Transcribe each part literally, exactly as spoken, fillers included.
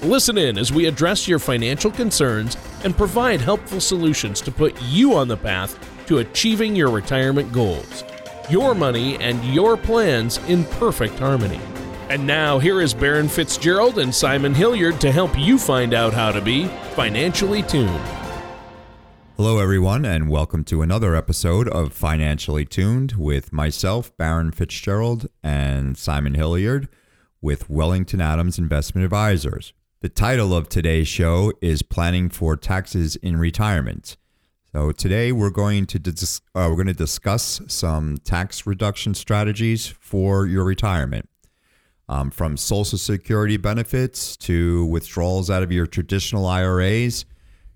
Listen in as we address your financial concerns and provide helpful solutions to put you on the path to achieving your retirement goals. Your money and your plans in perfect harmony. And now, here is Baron Fitzgerald and Simon Hilliard to help you find out how to be financially tuned. Hello, everyone, and welcome to another episode of Financially Tuned with myself, Baron Fitzgerald, and Simon Hilliard with Wellington Adams Investment Advisors. The title of today's show is Planning for Taxes in Retirement. So today we're going to dis- uh, we're going to discuss some tax reduction strategies for your retirement. Um, from Social Security benefits to withdrawals out of your traditional I R As,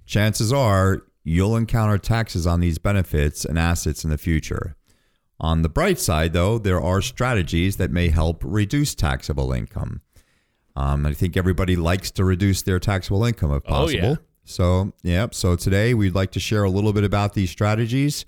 chances are you'll encounter taxes on these benefits and assets in the future. On the bright side, though, there are strategies that may help reduce taxable income. Um, I think everybody likes to reduce their taxable income if possible. Oh, yeah. So, yeah, so today we'd like to share a little bit about these strategies.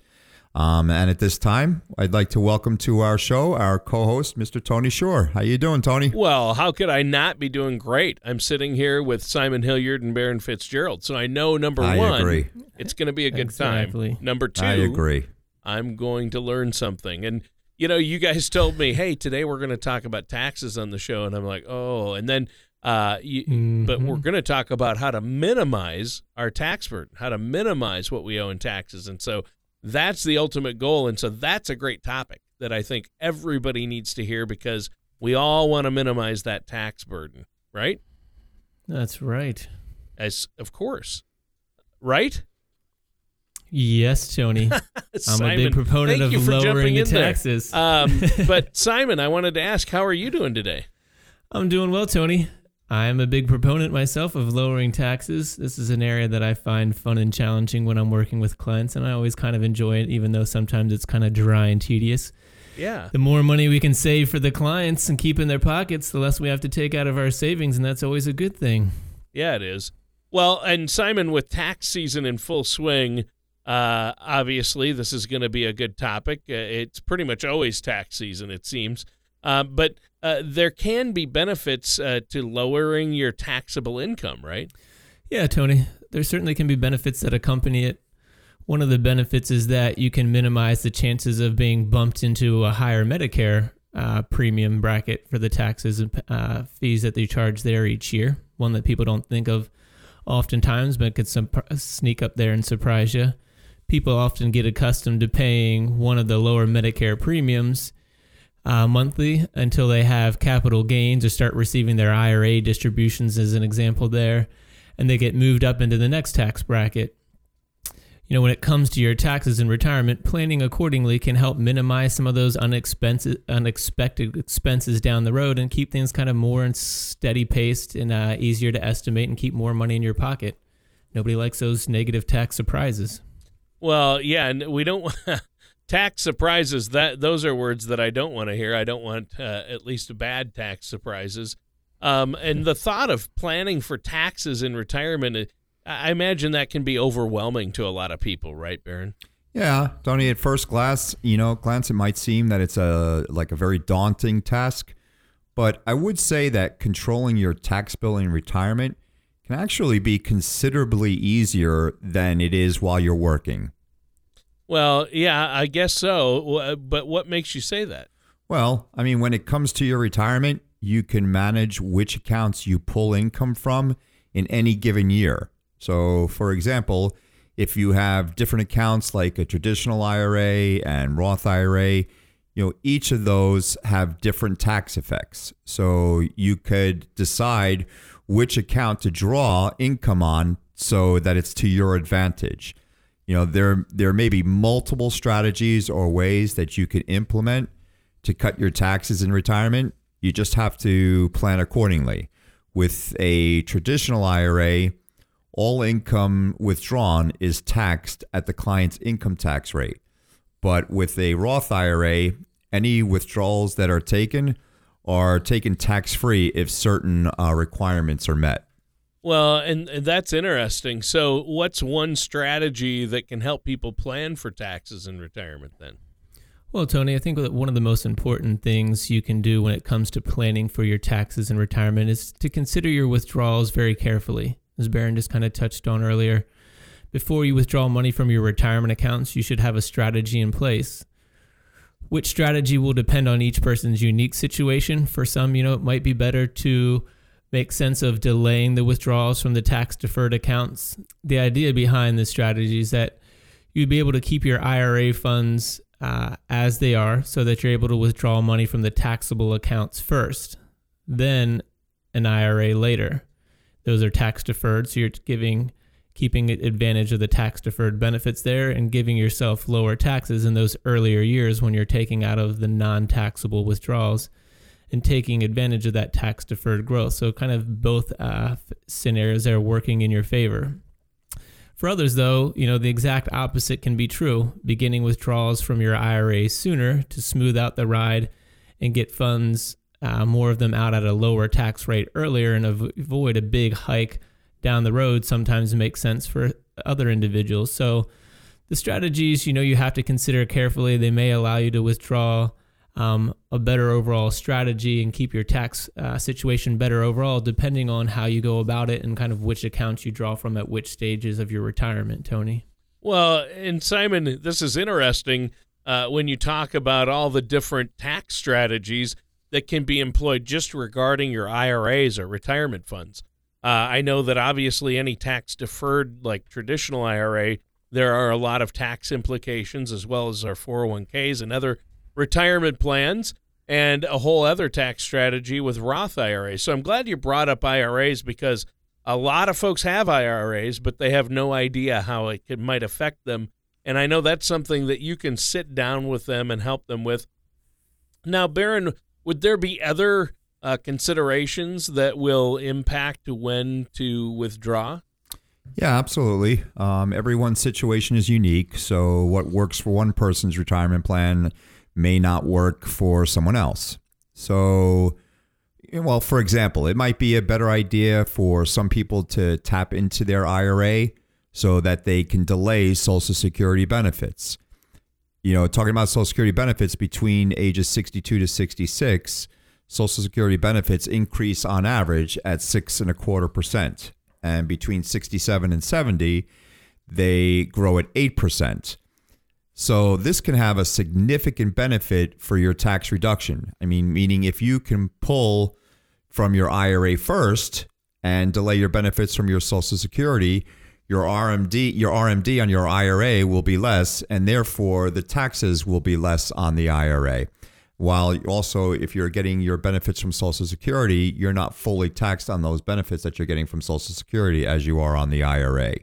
Um, and at this time, I'd like to welcome to our show our co-host, Mister Tony Shore. How you doing, Tony? Well, how could I not be doing great? I'm sitting here with Simon Hilliard and Baron Fitzgerald, so I know, number I one, agree. It's going to be a good exactly. time. Number two, I agree. I'm going to learn something. And, you know, you guys told me, hey, today we're going to talk about taxes on the show, and I'm like, oh, and then... Uh, you, mm-hmm. But we're going to talk about how to minimize our tax burden, how to minimize what we owe in taxes. And so that's the ultimate goal. And so that's a great topic that I think everybody needs to hear because we all want to minimize that tax burden, right? That's right. As of course, right? Yes, Tony. I'm a big proponent of lowering the taxes. Um, but Simon, I wanted to ask, how are you doing today? I'm doing well, Tony. I'm a big proponent myself of lowering taxes. This is an area that I find fun and challenging when I'm working with clients, and I always kind of enjoy it, even though sometimes it's kind of dry and tedious. Yeah. The more money we can save for the clients and keep in their pockets, the less we have to take out of our savings, and that's always a good thing. Yeah, it is. Well, and Simon, with tax season in full swing, uh, obviously this is going to be a good topic. Uh, it's pretty much always tax season, it seems. Uh, but uh, there can be benefits uh, to lowering your taxable income, right? Yeah, Tony. There certainly can be benefits that accompany it. One of the benefits is that you can minimize the chances of being bumped into a higher Medicare uh, premium bracket for the taxes and uh, fees that they charge there each year, one that people don't think of oftentimes, but could some sneak up there and surprise you. People often get accustomed to paying one of the lower Medicare premiums Uh, monthly until they have capital gains or start receiving their I R A distributions, as an example there, and they get moved up into the next tax bracket. You know, when it comes to your taxes and retirement, planning accordingly can help minimize some of those unexpensive, unexpected expenses down the road and keep things kind of more in steady paced and uh, easier to estimate and keep more money in your pocket. Nobody likes those negative tax surprises. Well, yeah, and we don't want tax surprises, that those are words that I don't want to hear. I don't want uh, at least bad tax surprises. Um, and the thought of planning for taxes in retirement, I imagine that can be overwhelming to a lot of people, right, Baron? Yeah, Tony, at first glance, you know, glance, it might seem that it's a like a very daunting task. But I would say that controlling your tax bill in retirement can actually be considerably easier than it is while you're working. Well, yeah, I guess so. But what makes you say that? Well, I mean, when it comes to your retirement, you can manage which accounts you pull income from in any given year. So, for example, if you have different accounts like a traditional I R A and Roth I R A, you know, each of those have different tax effects. So you could decide which account to draw income on so that it's to your advantage. You know, there there may be multiple strategies or ways that you can implement to cut your taxes in retirement. You just have to plan accordingly. With a traditional I R A, all income withdrawn is taxed at the client's income tax rate. But with a Roth I R A, any withdrawals that are taken are taken tax-free if certain uh, requirements are met. Well, and that's interesting. So what's one strategy that can help people plan for taxes in retirement then? Well, Tony, I think that one of the most important things you can do when it comes to planning for your taxes in retirement is to consider your withdrawals very carefully. As Baron just kind of touched on earlier, before you withdraw money from your retirement accounts, you should have a strategy in place. Which strategy will depend on each person's unique situation. For some, you know, it might be better to make sense of delaying the withdrawals from the tax-deferred accounts. The idea behind this strategy is that you'd be able to keep your I R A funds uh, as they are so that you're able to withdraw money from the taxable accounts first, then an I R A later. Those are tax-deferred, so you're giving, keeping advantage of the tax-deferred benefits there and giving yourself lower taxes in those earlier years when you're taking out of the non-taxable withdrawals and taking advantage of that tax-deferred growth. So kind of both uh, scenarios are working in your favor. For others, though, you know, the exact opposite can be true, beginning withdrawals from your I R A sooner to smooth out the ride and get funds, uh, more of them out at a lower tax rate earlier and avoid a big hike down the road sometimes makes sense for other individuals. So the strategies, you know, you have to consider carefully. They may allow you to withdraw Um, a better overall strategy and keep your tax uh, situation better overall, depending on how you go about it and kind of which accounts you draw from at which stages of your retirement, Tony. Well, and Simon, this is interesting uh, when you talk about all the different tax strategies that can be employed just regarding your I R As or retirement funds. Uh, I know that obviously any tax-deferred, like traditional I R A, there are a lot of tax implications as well as our four oh one k's and other retirement plans, and a whole other tax strategy with Roth I R As. So I'm glad you brought up I R As because a lot of folks have I R As, but they have no idea how it could, might affect them. And I know that's something that you can sit down with them and help them with. Now, Baron, would there be other uh, considerations that will impact when to withdraw? Yeah, absolutely. Um, everyone's situation is unique. So what works for one person's retirement plan may not work for someone else. So, well, for example, it might be a better idea for some people to tap into their I R A so that they can delay Social Security benefits. You know, talking about Social Security benefits between ages sixty-two to sixty-six, Social Security benefits increase on average at six and a quarter percent. And between sixty-seven and seventy, they grow at eight percent. So this can have a significant benefit for your tax reduction. I mean, meaning if you can pull from your I R A first and delay your benefits from your Social Security, your R M D, your R M D on your I R A will be less, and therefore the taxes will be less on the I R A. While also, if you're getting your benefits from Social Security, you're not fully taxed on those benefits that you're getting from Social Security as you are on the I R A.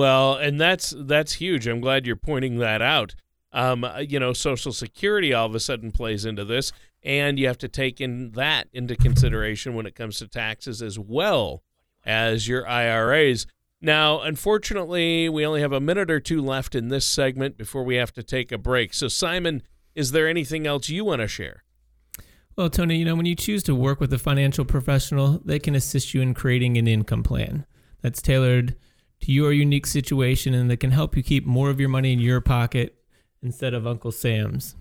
Well, and that's that's huge. I'm glad you're pointing that out. Um, you know, Social Security all of a sudden plays into this, and you have to take in that into consideration when it comes to taxes as well as your I R As. Now, unfortunately, we only have a minute or two left in this segment before we have to take a break. So, Simon, is there anything else you want to share? Well, Tony, you know, when you choose to work with a financial professional, they can assist you in creating an income plan that's tailored to your unique situation and that can help you keep more of your money in your pocket instead of Uncle Sam's.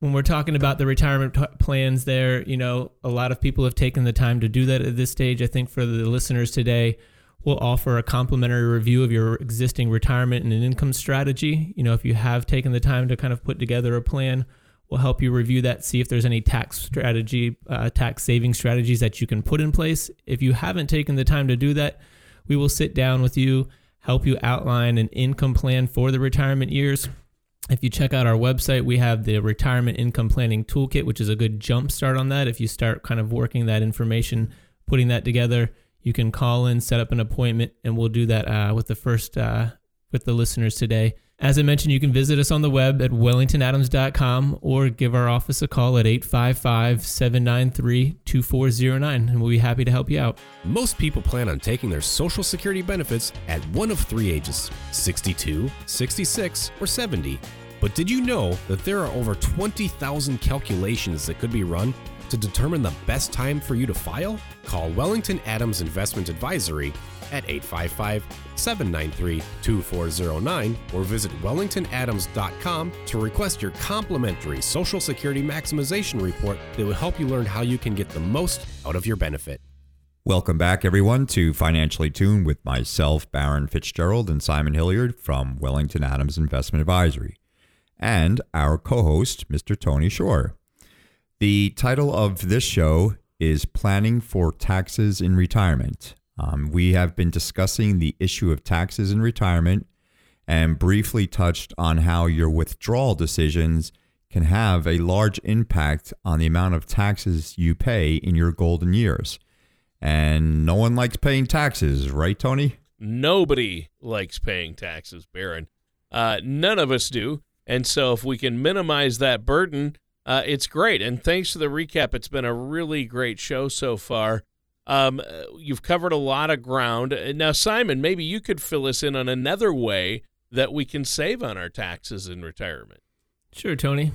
When we're talking about the retirement t- plans there, you know, a lot of people have taken the time to do that at this stage. I think for the listeners today, we'll offer a complimentary review of your existing retirement and an income strategy. You know, if you have taken the time to kind of put together a plan, we'll help you review that, see if there's any tax strategy, uh, tax saving strategies that you can put in place. If you haven't taken the time to do that, we will sit down with you, help you outline an income plan for the retirement years. If you check out our website, we have the Retirement Income Planning Toolkit, which is a good jump start on that. If you start kind of working that information, putting that together, you can call in, set up an appointment, and we'll do that uh, with the first uh, with the listeners today As I mentioned, you can visit us on the web at wellington adams dot com or give our office a call at eight five five, seven nine three, two four zero nine, and we'll be happy to help you out. Most people plan on taking their Social Security benefits at one of three ages, sixty-two, sixty-six, or seventy. But did you know that there are over twenty thousand calculations that could be run to determine the best time for you to file? Call Wellington Adams Investment Advisory at eight five five, seven nine three, two four zero nine or visit wellington adams dot com to request your complimentary Social Security Maximization Report that will help you learn how you can get the most out of your benefit. Welcome back, everyone, to Financially Tuned with myself, Baron Fitzgerald, and Simon Hilliard from Wellington Adams Investment Advisory, and our co-host, Mister Tony Shore. The title of this show is Planning for Taxes in Retirement. Um, we have been discussing the issue of taxes in retirement and briefly touched on how your withdrawal decisions can have a large impact on the amount of taxes you pay in your golden years. And no one likes paying taxes, right, Tony? Nobody likes paying taxes, Baron. Uh, none of us do. And so if we can minimize that burden, uh, it's great. And thanks to the recap, it's been a really great show so far. Um, you've covered a lot of ground. Now, Simon, maybe you could fill us in on another way that we can save on our taxes in retirement. Sure, Tony.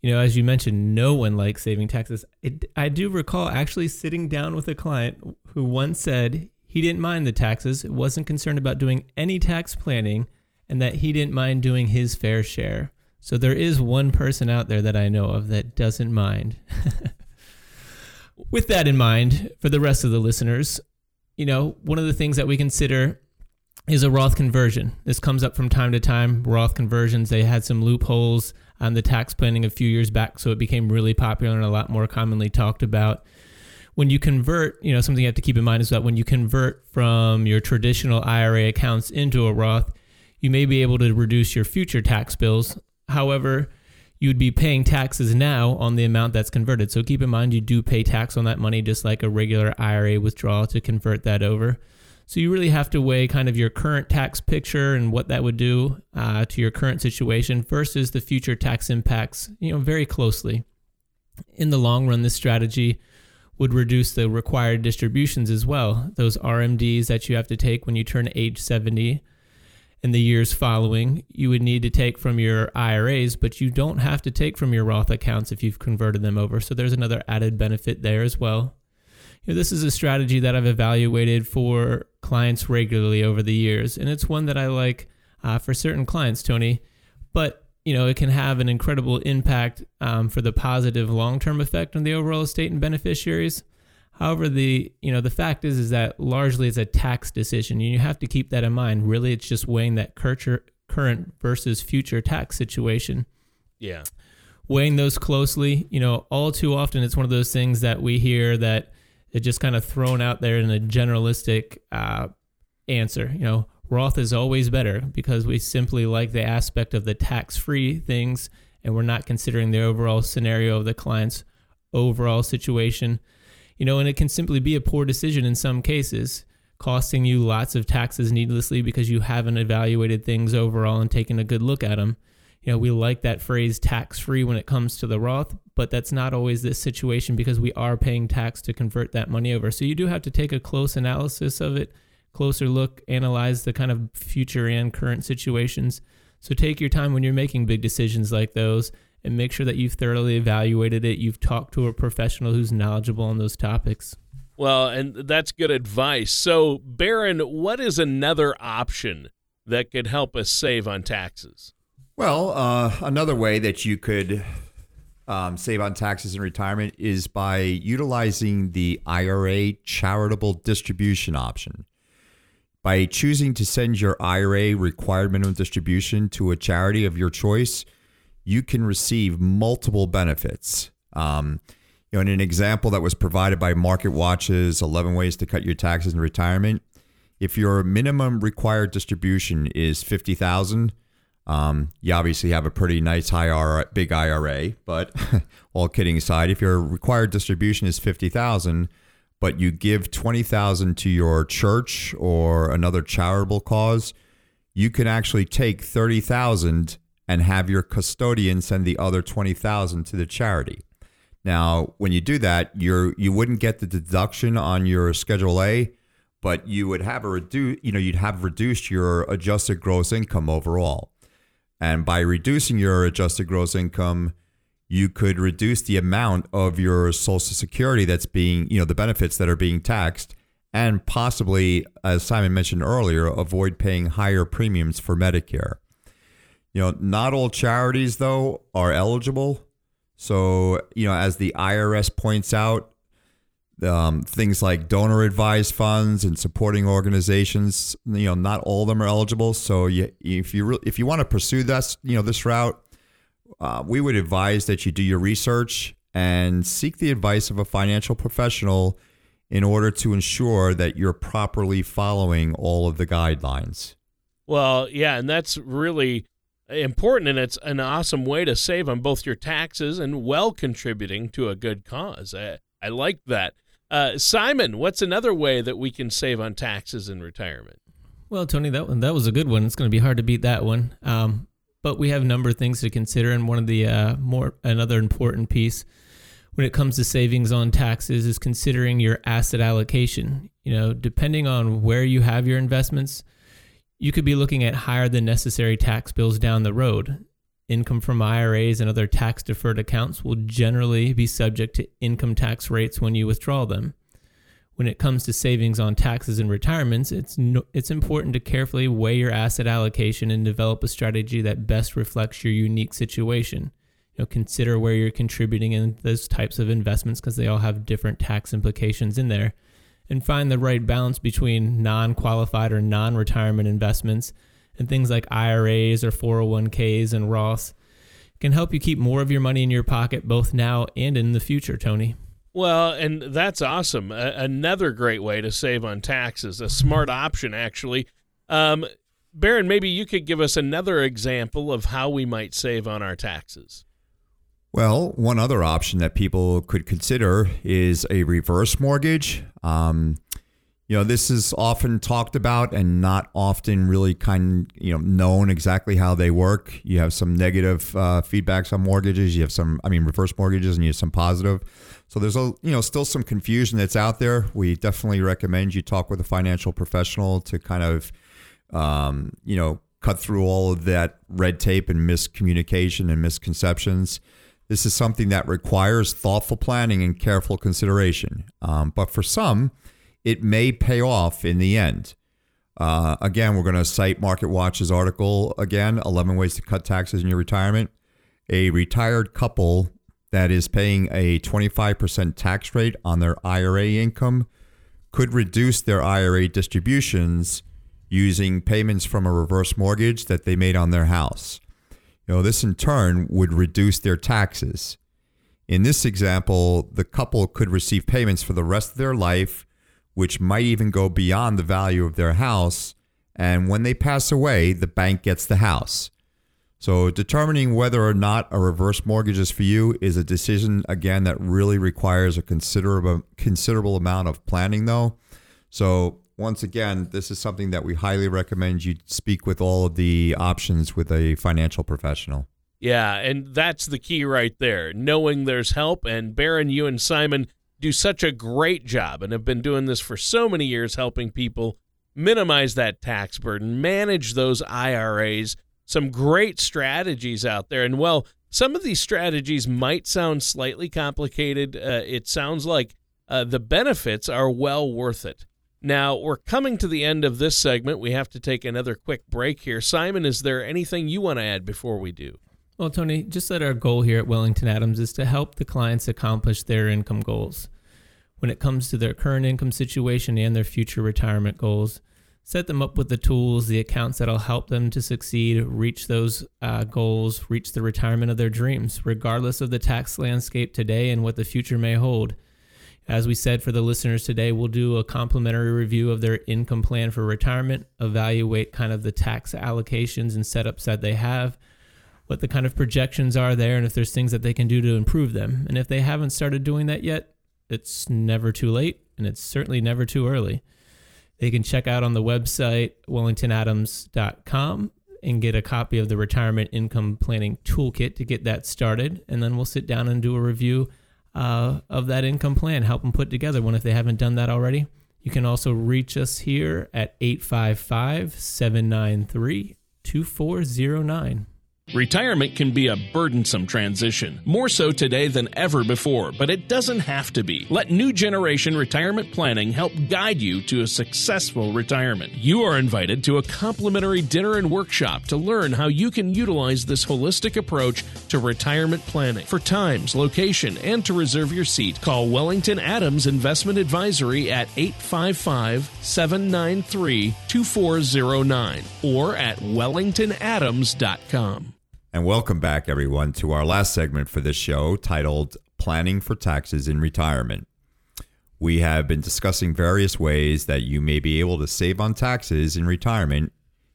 You know, as you mentioned, no one likes saving taxes. It, I do recall actually sitting down with a client who once said he didn't mind the taxes, wasn't concerned about doing any tax planning, and that he didn't mind doing his fair share. So there is one person out there that I know of that doesn't mind. With that in mind, for the rest of the listeners, you know, one of the things that we consider is a Roth conversion. This comes up from time to time. Roth conversions, they had some loopholes on the tax planning a few years back, so it became really popular and a lot more commonly talked about. When you convert, you know, something you have to keep in mind is that when you convert from your traditional I R A accounts into a Roth, you may be able to reduce your future tax bills. However, you'd be paying taxes now on the amount that's converted. So keep in mind, you do pay tax on that money, just like a regular I R A withdrawal to convert that over. So you really have to weigh kind of your current tax picture and what that would do uh, to your current situation versus the future tax impacts, you know, very closely. In the long run, this strategy would reduce the required distributions as well. Those R M Ds that you have to take when you turn age seventy. In the years following, you would need to take from your I R As, but you don't have to take from your Roth accounts if you've converted them over. So there's another added benefit there as well. You know, this is a strategy that I've evaluated for clients regularly over the years, and it's one that I like uh, for certain clients, Tony. But you know, it can have an incredible impact um, for the positive long-term effect on the overall estate and beneficiaries. However, the you know the fact is is that largely it's a tax decision, and you have to keep that in mind. Really, it's just weighing that current versus future tax situation. Yeah, weighing those closely. You know, all too often it's one of those things that we hear that it's just kind of thrown out there in a generalistic uh, answer. You know, Roth is always better because we simply like the aspect of the tax-free things, and we're not considering the overall scenario of the client's overall situation. You know, and it can simply be a poor decision in some cases, costing you lots of taxes needlessly because you haven't evaluated things overall and taken a good look at them. You know, we like that phrase tax-free when it comes to the Roth, but that's not always this situation because we are paying tax to convert that money over. So you do have to take a close analysis of it, closer look, analyze the kind of future and current situations. So take your time when you're making big decisions like those, and make sure that you've thoroughly evaluated it. You've talked to a professional who's knowledgeable on those topics. Well, and that's good advice. So, Baron, what is another option that could help us save on taxes? Well, uh, another way that you could um, save on taxes in retirement is by utilizing the I R A charitable distribution option. By choosing to send your I R A required minimum distribution to a charity of your choice, you can receive multiple benefits. Um, you know, in an example that was provided by Market Watches, eleven ways to cut your taxes in retirement, if your minimum required distribution is fifty thousand dollars, um, you obviously have a pretty nice high I R A, big I R A, but all kidding aside, if your required distribution is fifty thousand dollars, but you give twenty thousand dollars to your church or another charitable cause, you can actually take thirty thousand dollars and have your custodian send the other twenty thousand dollars to the charity. Now, when you do that, you're you wouldn't get the deduction on your Schedule A, but you would have a reduce, you know, you'd have reduced your adjusted gross income overall. And by reducing your adjusted gross income, you could reduce the amount of your Social Security that's being, you know, the benefits that are being taxed, and possibly, as Simon mentioned earlier, avoid paying higher premiums for Medicare. You know, not all charities, though, are eligible. So, you know, as the I R S points out, um, things like donor-advised funds and supporting organizations, you know, not all of them are eligible. So, you, if you re- if you want to pursue this, you know, this route, uh, we would advise that you do your research and seek the advice of a financial professional in order to ensure that you're properly following all of the guidelines. Well, yeah, and that's really important, and it's an awesome way to save on both your taxes and well contributing to a good cause. I, I like that. Uh, Simon, what's another way that we can save on taxes in retirement? Well, Tony, that one, that was a good one. It's going to be hard to beat that one. Um, but we have a number of things to consider, and one of the uh, more another important piece when it comes to savings on taxes is considering your asset allocation. You know, depending on where you have your investments, you could be looking at higher than necessary tax bills down the road. Income from I R As and other tax-deferred accounts will generally be subject to income tax rates when you withdraw them. When it comes to savings on taxes and retirements, it's no, it's important to carefully weigh your asset allocation and develop a strategy that best reflects your unique situation. You know, consider where you're contributing in those types of investments, because they all have different tax implications in there, and find the right balance between non-qualified or non-retirement investments and things like I R As or four oh one k's and Roths can help you keep more of your money in your pocket both now and in the future, Tony. Well, and that's awesome. Uh, another great way to save on taxes, a smart option, actually. Um, Baron, maybe you could give us another example of how we might save on our taxes. Well, one other option that people could consider is a reverse mortgage. Um, you know, this is often talked about and not often really kind of, you know, known exactly how they work. You have some negative uh, feedbacks on mortgages. You have some, I mean, reverse mortgages, and you have some positive. So there's, a, you know, still some confusion that's out there. We definitely recommend you talk with a financial professional to kind of, um, you know, cut through all of that red tape and miscommunication and misconceptions. This is something that requires thoughtful planning and careful consideration. Um, but for some, it may pay off in the end. Uh, again, we're going to cite Market Watch's article again, eleven Ways to Cut Taxes in Your Retirement. A retired couple that is paying a twenty-five percent tax rate on their I R A income could reduce their I R A distributions using payments from a reverse mortgage that they made on their house. You know, this in turn would reduce their taxes. In this example, the couple could receive payments for the rest of their life, which might even go beyond the value of their house. And when they pass away, the bank gets the house. So determining whether or not a reverse mortgage is for you is a decision, again, that really requires a considerable considerable amount of planning, though. So once again, this is something that we highly recommend you speak with all of the options with a financial professional. Yeah, and that's the key right there, knowing there's help. And Baron, you and Simon do such a great job and have been doing this for so many years, helping people minimize that tax burden, manage those I R As, some great strategies out there. And, well, some of these strategies might sound slightly complicated. Uh, it sounds like uh, the benefits are well worth it. Now, we're coming to the end of this segment. We have to take another quick break here. Simon, is there anything you want to add before we do? Well, Tony, just that our goal here at Wellington Adams is to help the clients accomplish their income goals. When it comes to their current income situation and their future retirement goals, set them up with the tools, the accounts that will help them to succeed, reach those uh, goals, reach the retirement of their dreams, regardless of the tax landscape today and what the future may hold. As we said, for the listeners today, we'll do a complimentary review of their income plan for retirement, evaluate kind of the tax allocations and setups that they have, what the kind of projections are there, and if there's things that they can do to improve them. And if they haven't started doing that yet, it's never too late, and it's certainly never too early. They can check out on the website, wellington adams dot com, and get a copy of the Retirement Income Planning Toolkit to get that started. And then we'll sit down and do a review uh, of that income plan, help them put together one if they haven't done that already. You can also reach us here at eight five five, seven nine three, two four zero nine. Retirement can be a burdensome transition, more so today than ever before, but it doesn't have to be. Let New Generation Retirement Planning help guide you to a successful retirement. You are invited to a complimentary dinner and workshop to learn how you can utilize this holistic approach to retirement planning. For times, location, and to reserve your seat, call Wellington Adams Investment Advisory at eight five five, seven nine three, two four zero nine or at wellington adams dot com. And welcome back, everyone, to our last segment for this show titled Planning for Taxes in Retirement. We have been discussing various ways that you may be able to save on taxes in retirement,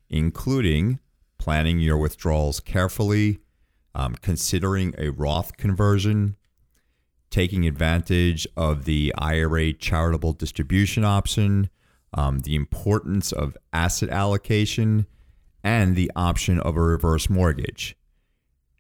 including planning your withdrawals carefully, um, considering a Roth conversion, taking advantage of the I R A charitable distribution option, um, the importance of asset allocation, and the option of a reverse mortgage.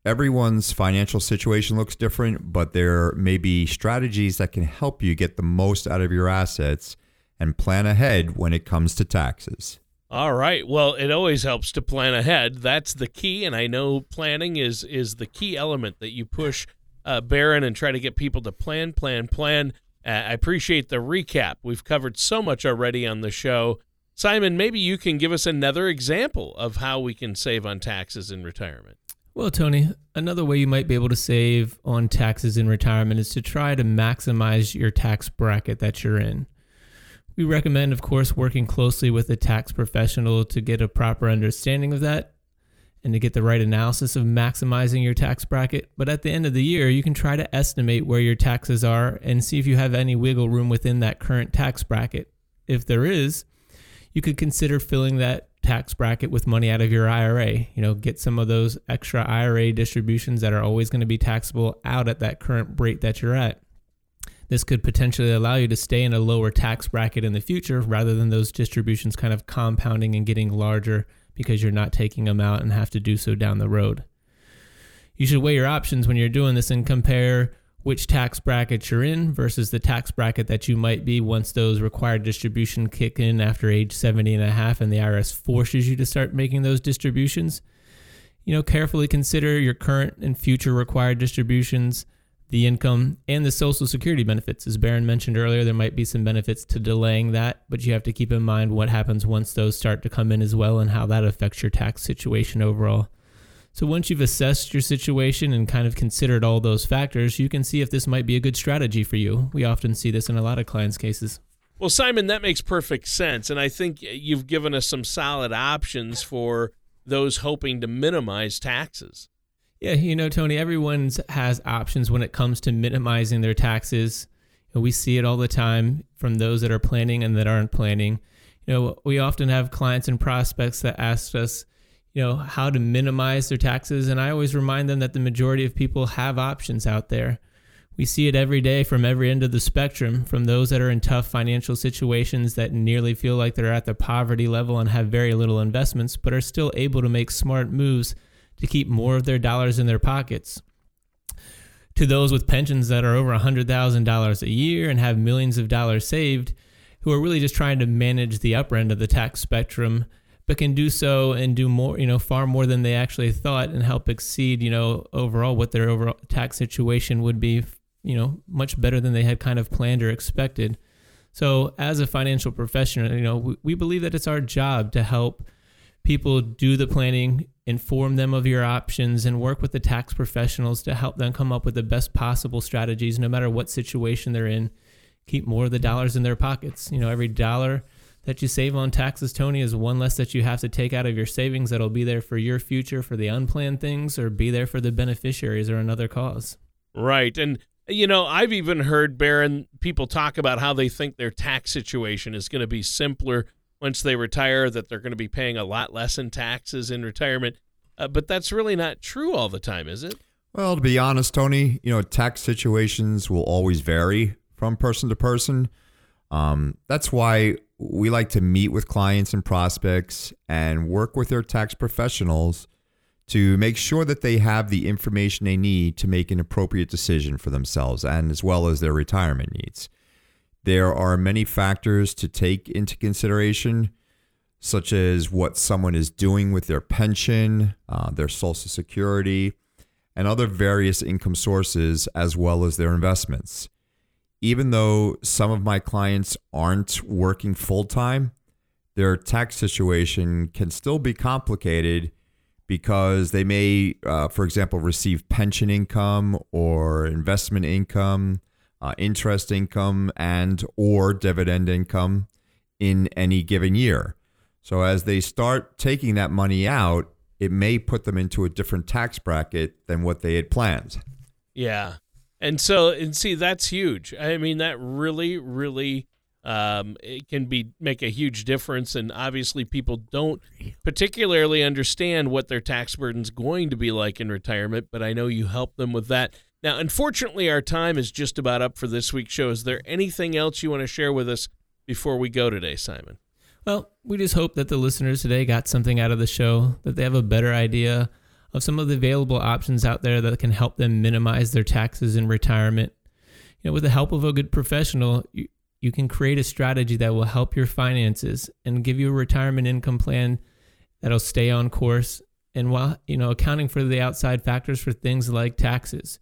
Everyone's financial situation looks different, but there may be strategies that can help you get the most out of your assets and plan ahead when it comes to taxes. All right. Well, it always helps to plan ahead. That's the key. And I know planning is is the key element that you push, uh, Baron, and try to get people to plan, plan, plan. Uh, I appreciate the recap. We've covered so much already on the show. Simon, maybe you can give us another example of how we can save on taxes in retirement. Well, Tony, another way you might be able to save on taxes in retirement is to try to maximize your tax bracket that you're in. We recommend, of course, working closely with a tax professional to get a proper understanding of that and to get the right analysis of maximizing your tax bracket. But at the end of the year, you can try to estimate where your taxes are and see if you have any wiggle room within that current tax bracket. If there is, you could consider filling that tax bracket with money out of your I R A. You know, get some of those extra I R A distributions that are always going to be taxable out at that current rate that you're at. This could potentially allow you to stay in a lower tax bracket in the future rather than those distributions kind of compounding and getting larger because you're not taking them out and have to do so down the road. You should weigh your options when you're doing this and compare which tax bracket you're in versus the tax bracket that you might be once those required distribution kick in after age seventy and a half and the I R S forces you to start making those distributions. You know, carefully consider your current and future required distributions, the income, and the Social Security benefits. As Baron mentioned earlier, there might be some benefits to delaying that, but you have to keep in mind what happens once those start to come in as well and how that affects your tax situation overall. So once you've assessed your situation and kind of considered all those factors, you can see if this might be a good strategy for you. We often see this in a lot of clients' cases. Well, Simon, that makes perfect sense. And I think you've given us some solid options for those hoping to minimize taxes. Yeah, you know, Tony, everyone has options when it comes to minimizing their taxes. And we see it all the time from those that are planning and that aren't planning. You know, we often have clients and prospects that ask us, you know, how to minimize their taxes. And I always remind them that the majority of people have options out there. We see it every day from every end of the spectrum, from those that are in tough financial situations that nearly feel like they're at the poverty level and have very little investments, but are still able to make smart moves to keep more of their dollars in their pockets, to those with pensions that are over one hundred thousand dollars a year and have millions of dollars saved, who are really just trying to manage the upper end of the tax spectrum, but can do so and do more, you know, far more than they actually thought and help exceed, you know, overall what their overall tax situation would be, you know, much better than they had kind of planned or expected. So as a financial professional, you know, we, we believe that it's our job to help people do the planning, inform them of your options, and work with the tax professionals to help them come up with the best possible strategies, no matter what situation they're in, keep more of the dollars in their pockets. You know, every dollar that you save on taxes, Tony, is one less that you have to take out of your savings that'll be there for your future, for the unplanned things, or be there for the beneficiaries or another cause. Right. And, you know, I've even heard, Baron, people talk about how they think their tax situation is going to be simpler once they retire, that they're going to be paying a lot less in taxes in retirement. Uh, but that's really not true all the time, is it? Well, to be honest, Tony, you know, tax situations will always vary from person to person. Um, that's why we like to meet with clients and prospects and work with their tax professionals to make sure that they have the information they need to make an appropriate decision for themselves and as well as their retirement needs. There are many factors to take into consideration, such as what someone is doing with their pension, uh, their Social Security, and other various income sources, as well as their investments. Even though some of my clients aren't working full-time, their tax situation can still be complicated because they may, uh, for example, receive pension income or investment income, uh, interest income, and or dividend income in any given year. So as they start taking that money out, it may put them into a different tax bracket than what they had planned. Yeah. And so, and see, that's huge. I mean, that really, really um, it can be make a huge difference. And obviously people don't particularly understand what their tax burden is going to be like in retirement, but I know you help them with that. Now, unfortunately, our time is just about up for this week's show. Is there anything else you want to share with us before we go today, Simon? Well, we just hope that the listeners today got something out of the show, that they have a better idea of some of the available options out there that can help them minimize their taxes in retirement. You know, with the help of a good professional, you, you can create a strategy that will help your finances and give you a retirement income plan that'll stay on course, and while, you know, accounting for the outside factors for things like taxes.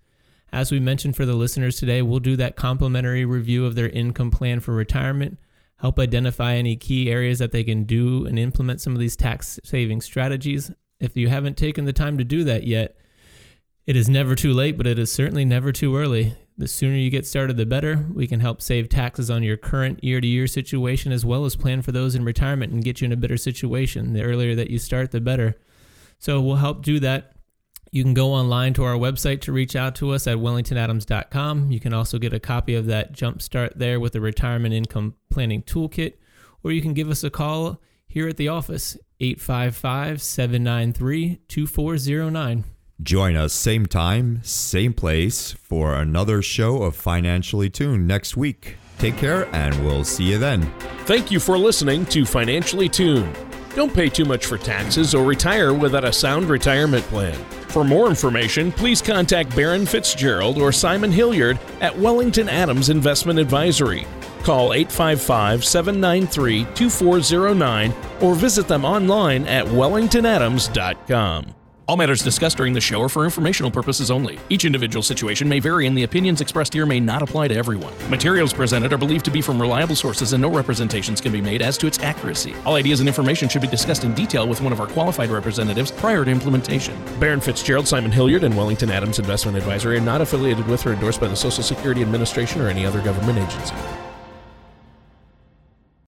As we mentioned for the listeners today, we'll do that complimentary review of their income plan for retirement, help identify any key areas that they can do and implement some of these tax saving strategies. If you haven't taken the time to do that yet, it is never too late, but it is certainly never too early. The sooner you get started, the better. We can help save taxes on your current year-to-year situation as well as plan for those in retirement and get you in a better situation. The earlier that you start, the better. So we'll help do that. You can go online to our website to reach out to us at wellington adams dot com. You can also get a copy of that Jumpstart there with the Retirement Income Planning Toolkit, or you can give us a call here at the office, eight five five, seven nine three, two four zero nine. Join us same time, same place for another show of Financially Tuned next week. Take care, and we'll see you then. Thank you for listening to Financially Tuned. Don't pay too much for taxes or retire without a sound retirement plan. For more information, please contact Baron Fitzgerald or Simon Hilliard at Wellington Adams Investment Advisory. Call eight five five, seven nine three, two four zero nine or visit them online at wellington adams dot com. All matters discussed during the show are for informational purposes only. Each individual situation may vary, and the opinions expressed here may not apply to everyone. Materials presented are believed to be from reliable sources, and no representations can be made as to its accuracy. All ideas and information should be discussed in detail with one of our qualified representatives prior to implementation. Baron Fitzgerald, Simon Hilliard, and Wellington Adams Investment Advisory are not affiliated with or endorsed by the Social Security Administration or any other government agency.